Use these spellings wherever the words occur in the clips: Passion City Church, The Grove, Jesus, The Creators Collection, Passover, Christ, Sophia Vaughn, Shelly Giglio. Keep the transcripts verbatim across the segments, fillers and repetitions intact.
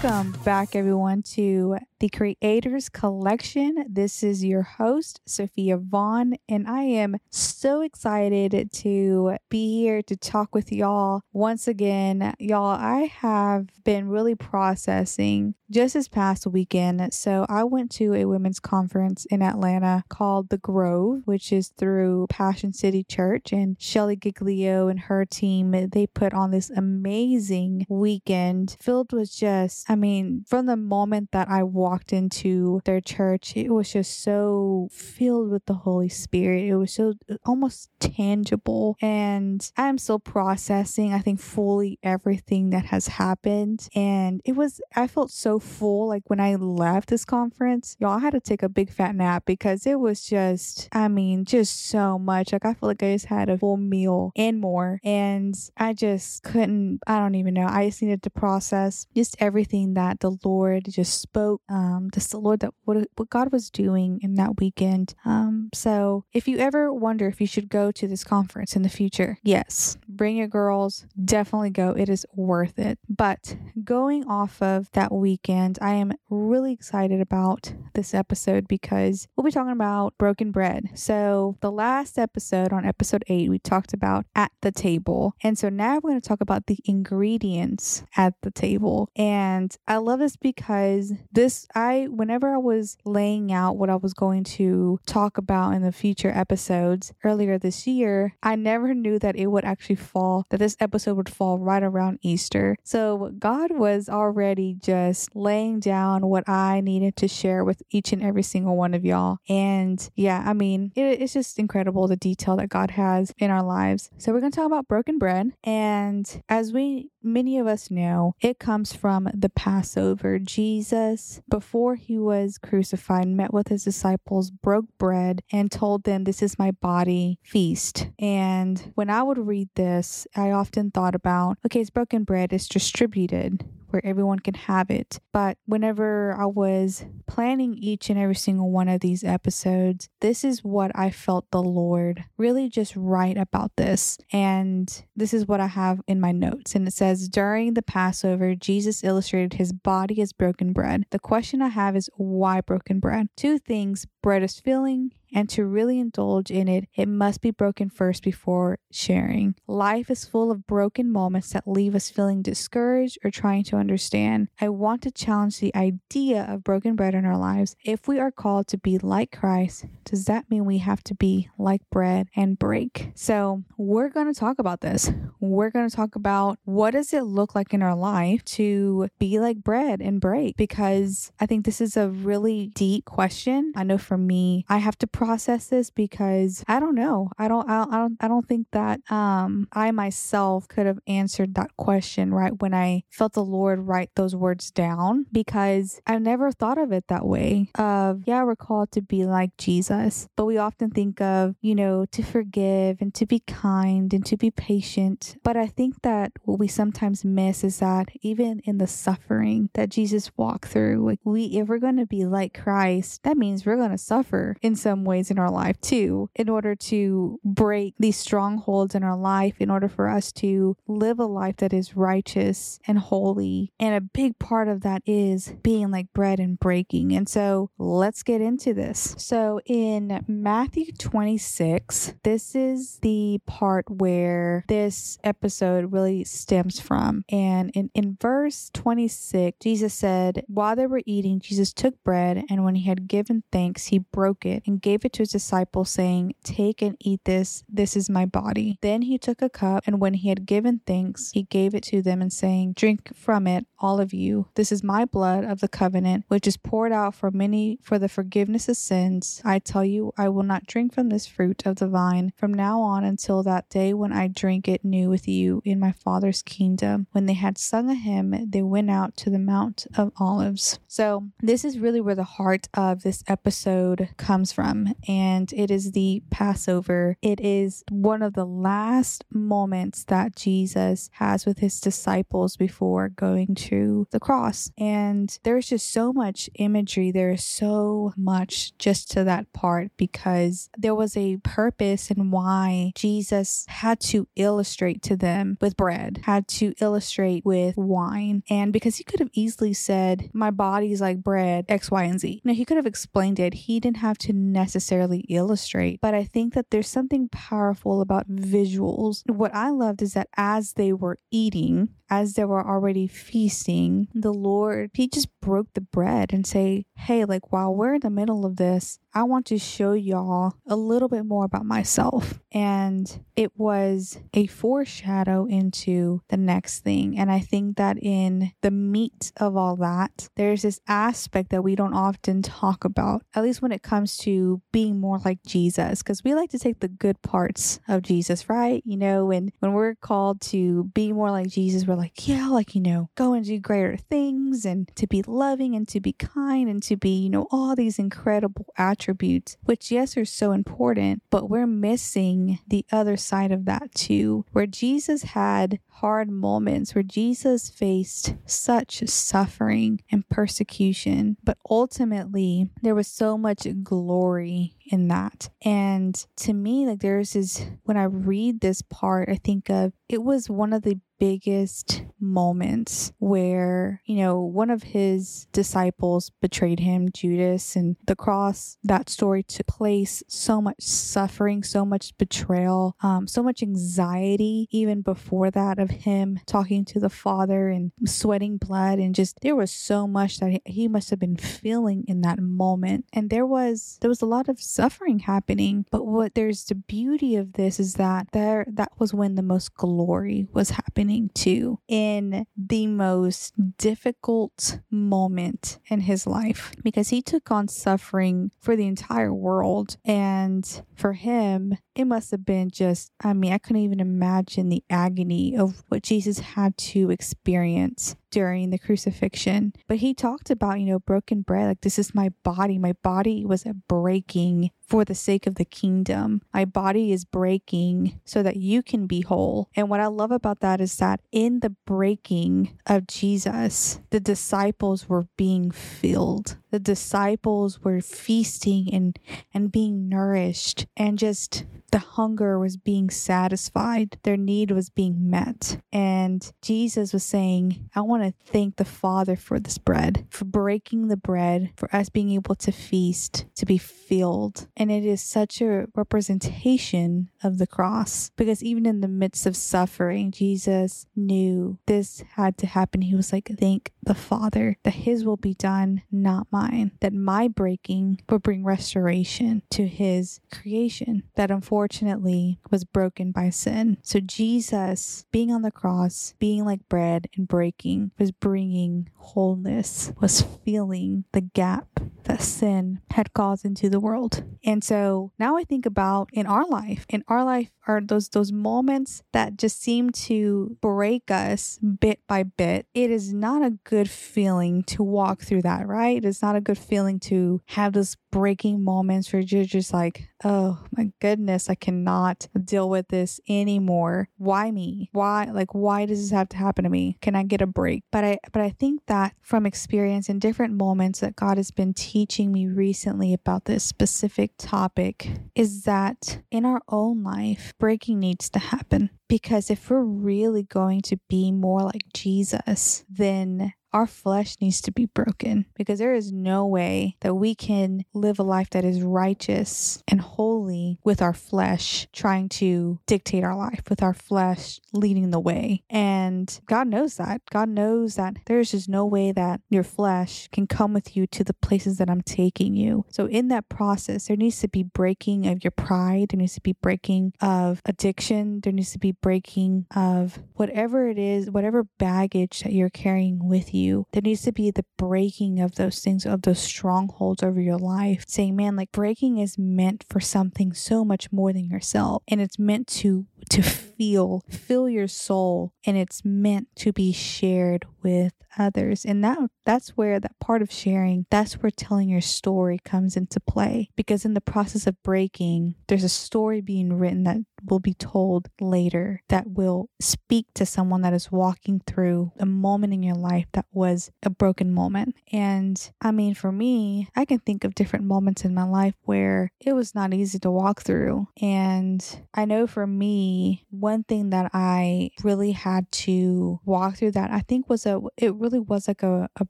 Welcome back, everyone, to The Creators Collection. This is your host, Sophia Vaughn, and I am so excited to be here to talk with y'all once again. Y'all, I have been really processing just this past weekend. So I went to a women's conference in Atlanta called The Grove, which is through Passion City Church, and Shelly Giglio and her team, they put on this amazing weekend filled with just, I mean, from the moment that I walked into their church, it was just so filled with the Holy Spirit. It was so almost tangible. And I'm still processing, I think, fully everything that has happened. And it was, I felt so full. Like when I left this conference, y'all, I had to take a big fat nap because it was just, I mean, just so much. Like I feel like I just had a full meal and more. And I just couldn't, I don't even know. I just needed to process just everything that the Lord just spoke, um, just the Lord that what, what God was doing in that weekend. Um, so if you ever wonder if you should go to this conference in the future, yes, bring your girls, definitely go. It is worth it. But going off of that weekend, Weekend. I am really excited about this episode because we'll be talking about broken bread. So the last episode, on episode eight, we talked about at the table. And so now we're going to talk about the ingredients at the table. And I love this because this, I, whenever I was laying out what I was going to talk about in the future episodes earlier this year, I never knew that it would actually fall, that this episode would fall right around Easter. So God was already just laying down what I needed to share with each and every single one of y'all. And yeah, I mean, it, it's just incredible the detail that God has in our lives. So we're going to talk about broken bread. And as we many of us know, it comes from the Passover. Jesus, before he was crucified, met with his disciples, broke bread, and told them, "This is my body, feast." And when I would read this, I often thought about, okay, it's broken bread, it's distributed where everyone can have it. But whenever I was planning each and every single one of these episodes, this is what I felt the Lord really just write about this. And this is what I have in my notes. And it says, during the Passover, Jesus illustrated his body as broken bread. The question I have is, why broken bread? Two things: bread is filling, and to really indulge in it, it must be broken first before sharing. Life is full of broken moments that leave us feeling discouraged or trying to understand. I want to challenge the idea of broken bread in our lives. If we are called to be like Christ, does that mean we have to be like bread and break? So we're going to talk about this. We're going to talk about what does it look like in our life to be like bread and break? Because I think this is a really deep question. I know for me, I have to process this because I don't know. I don't, I don't, I don't think that, um, I myself could have answered that question right when I felt the Lord write those words down, because I've never thought of it that way of, yeah, we're called to be like Jesus, but we often think of, you know, to forgive and to be kind and to be patient. But I think that what we sometimes miss is that even in the suffering that Jesus walked through, like we, if we're going to be like Christ, that means we're going to suffer in some ways in our life too, in order to break these strongholds in our life, in order for us to live a life that is righteous and holy. And a big part of that is being like bread and breaking. And so let's get into this. So in Matthew twenty-six, this is the part where this episode really stems from. And in, in verse twenty-six, Jesus said, while they were eating, Jesus took bread, and when he had given thanks, he broke it and gave it to his disciples, saying, "Take and eat this. This is my body." Then he took a cup, and when he had given thanks, he gave it to them and saying, "Drink from it, all of you. This is my blood of the covenant, which is poured out for many for the forgiveness of sins. I tell you, I will not drink from this fruit of the vine from now on until that day when I drink it new with you in my Father's kingdom." When they had sung a hymn, they went out to the Mount of Olives. So this is really where the heart of this episode comes from. From. And it is the Passover. It is one of the last moments that Jesus has with his disciples before going to the cross. And there's just so much imagery. There's so much just to that part, because there was a purpose and why Jesus had to illustrate to them with bread, had to illustrate with wine. And because he could have easily said, my body's like bread, X, Y, and Z. Now, he could have explained it. He didn't have to necessarily illustrate. But I think that there's something powerful about visuals. What I loved is that as they were eating, as they were already feasting, the Lord, he just broke the bread and say, hey, like while we're in the middle of this, I want to show y'all a little bit more about myself. And it was a foreshadow into the next thing. And I think that in the meat of all that, there's this aspect that we don't often talk about, at least when it comes to being more like Jesus, because we like to take the good parts of Jesus, right? You know, and when we're called to be more like Jesus, we're like, yeah, like, you know, go and do greater things and to be loving and to be kind and to be, you know, all these incredible attributes, which yes, are so important, but we're missing the other side of that too, where Jesus had hard moments, where Jesus faced such suffering and persecution, but ultimately there was so much glory in that. And to me, like there's this, when I read this part, I think of, it was one of the biggest moments where, you know, one of his disciples betrayed him, Judas, and the cross, that story took place, so much suffering, so much betrayal, um, so much anxiety, even before that, of him talking to the Father and sweating blood, and just, there was so much that he must have been feeling in that moment. And there was, there was a lot of suffering happening, but what there's the beauty of this is that there, that was when the most glory was happening too, in the most difficult moment in his life, because he took on suffering for the entire world. And for him, it must have been just, I mean, I couldn't even imagine the agony of what Jesus had to experience during the crucifixion. But he talked about, you know, broken bread, like this is my body. My body was breaking for the sake of the kingdom. My body is breaking so that you can be whole. And what I love about that is that in the breaking of Jesus, the disciples were being filled. The disciples were feasting and, and being nourished, and just the hunger was being satisfied. Their need was being met. And Jesus was saying, I want to thank the Father for this bread, for breaking the bread, for us being able to feast, to be filled. And it is such a representation of the cross, because even in the midst of suffering, Jesus knew this had to happen. He was like, thank the Father that his will be done, not mine, that my breaking will bring restoration to his creation that unfortunately Fortunately, was broken by sin. So Jesus being on the cross, being like bread and breaking, was bringing wholeness, was filling the gap that sin had caused into the world. And so now I think about in our life, in our life are those those moments that just seem to break us bit by bit. It is not a good feeling to walk through that, right? It's not a good feeling to have those breaking moments where you're just like, oh my goodness, I cannot deal with this anymore. Why me? Why? Like, why does this have to happen to me? Can I get a break? But I, but I think that from experience in different moments that God has been teaching me recently about this specific topic is that in our own life, breaking needs to happen. Because if we're really going to be more like Jesus, then our flesh needs to be broken, because there is no way that we can live a life that is righteous and holy with our flesh trying to dictate our life, with our flesh leading the way. And God knows that. God knows that there's just no way that your flesh can come with you to the places that I'm taking you. So in that process, there needs to be breaking of your pride. There needs to be breaking of addiction. There needs to be breaking of whatever it is, whatever baggage that you're carrying with you. You. There needs to be the breaking of those things, of those strongholds over your life, saying, man, like breaking is meant for something so much more than yourself. And it's meant to to feel, fill your soul, and it's meant to be shared with others. And that that's where that part of sharing, that's where telling your story comes into play. Because in the process of breaking, there's a story being written that will be told later that will speak to someone that is walking through a moment in your life that was a broken moment. And I mean, for me, I can think of different moments in my life where it was not easy to walk through. And I know for me, one thing that I really had to walk through that I think was a, it really was like a, a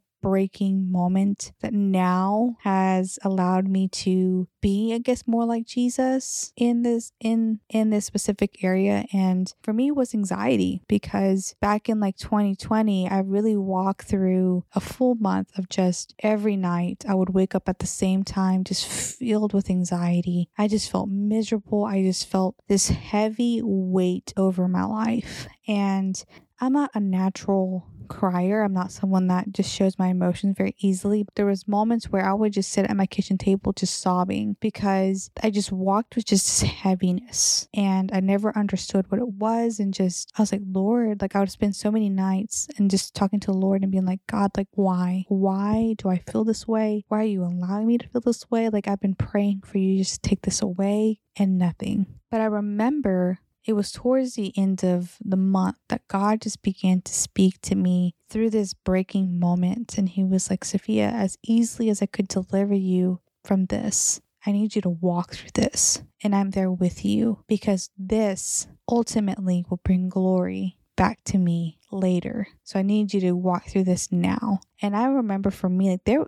breaking moment that now has allowed me to be, I guess, more like Jesus in this in in this specific area. And for me, it was anxiety, because back in like twenty twenty, I really walked through a full month of just every night I would wake up at the same time, just filled with anxiety. I just felt miserable. I just felt this heavy weight over my life. And I'm not a natural crier. I'm not someone that just shows my emotions very easily. But there was moments where I would just sit at my kitchen table just sobbing, because I just walked with just this heaviness, and I never understood what it was. And just, I was like, Lord, like I would spend so many nights and just talking to the Lord and being like, God, like why? Why do I feel this way? Why are you allowing me to feel this way? Like I've been praying for you, just take this away, and nothing. But I remember it was towards the end of the month that God just began to speak to me through this breaking moment. And he was like, Sophia, as easily as I could deliver you from this, I need you to walk through this. And I'm there with you, because this ultimately will bring glory back to me later. So I need you to walk through this now. And I remember for me, like there,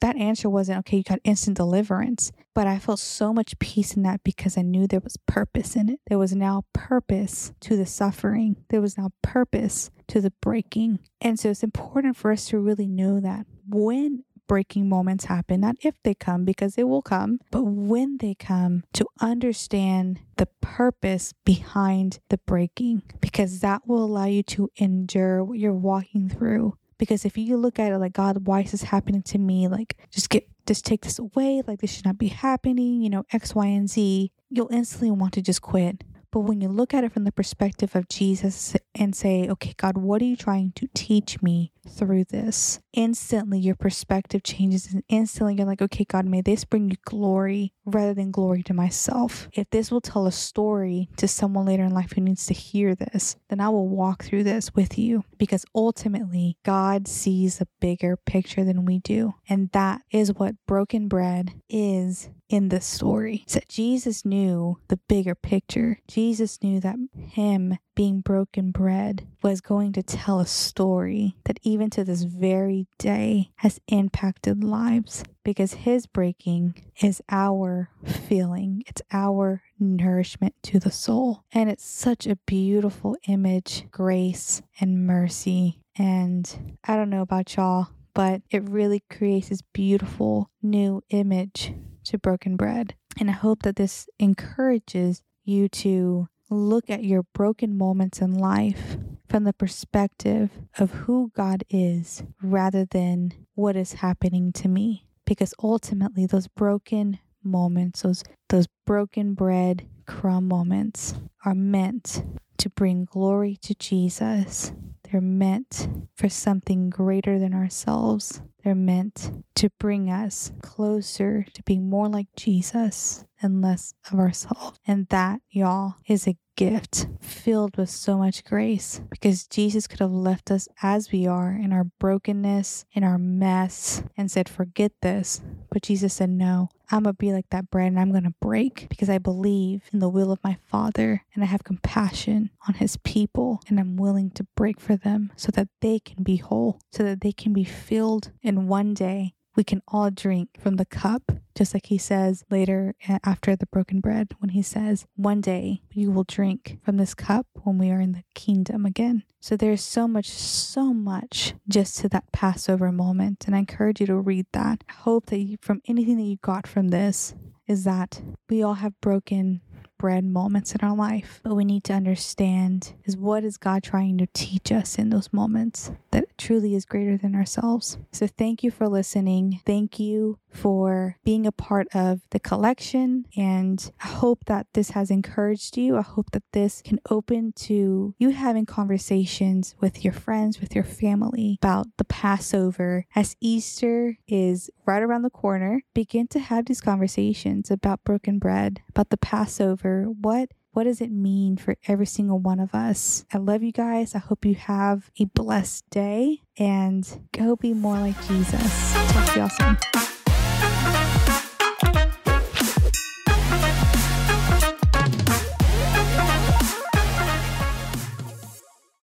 that answer wasn't, okay, you got instant deliverance. But I felt so much peace in that, because I knew there was purpose in it. There was now purpose to the suffering. There was now purpose to the breaking. And so it's important for us to really know that when breaking moments happen, not if they come, because they will come, but when they come, to understand the purpose behind the breaking, because that will allow you to endure what you're walking through. Because if you look at it like, God, why is this happening to me? Like, just get, just take this away. Like, this should not be happening, you know, X, Y, and Z. You'll instantly want to just quit. But when you look at it from the perspective of Jesus and say, okay, God, what are you trying to teach me through this? Instantly, your perspective changes, and instantly you're like, okay, God, may this bring you glory rather than glory to myself. If this will tell a story to someone later in life who needs to hear this, then I will walk through this with you, because ultimately God sees a bigger picture than we do. And that is what broken bread is in this story. It's that Jesus knew the bigger picture. Jesus knew that him being broken bread was going to tell a story that even to this very day has impacted lives, because his breaking is our feeling. It's our nourishment to the soul. And it's such a beautiful image, grace and mercy. And I don't know about y'all, but it really creates this beautiful new image to broken bread. And I hope that this encourages you to look at your broken moments in life from the perspective of who God is rather than what is happening to me. Because ultimately those broken moments, those those broken bread crumb moments are meant to bring glory to Jesus. They're meant for something greater than ourselves. They're meant to bring us closer to being more like Jesus and less of ourselves. And that, y'all, is a gift filled with so much grace, because Jesus could have left us as we are in our brokenness, in our mess, and said, forget this. But Jesus said, no, I'm going to be like that bread, and I'm going to break, because I believe in the will of my Father, and I have compassion on his people, and I'm willing to break for them so that they can be whole, so that they can be filled. And one day we can all drink from the cup, just like he says later after the broken bread, when he says, one day you will drink from this cup when we are in the kingdom again. So there's so much, so much just to that Passover moment. And I encourage you to read that. I hope that you, from anything that you got from this, is that we all have broken bread moments in our life. But we need to understand is what is God trying to teach us in those moments that truly is greater than ourselves. So thank you for listening. Thank you for being a part of the collection. And I hope that this has encouraged you. I hope that this can open to you having conversations with your friends, with your family about the Passover. As Easter is right around the corner, begin to have these conversations about broken bread, about the Passover. What What does it mean for every single one of us? I love you guys. I hope you have a blessed day and go be more like Jesus. Talk to y'all soon.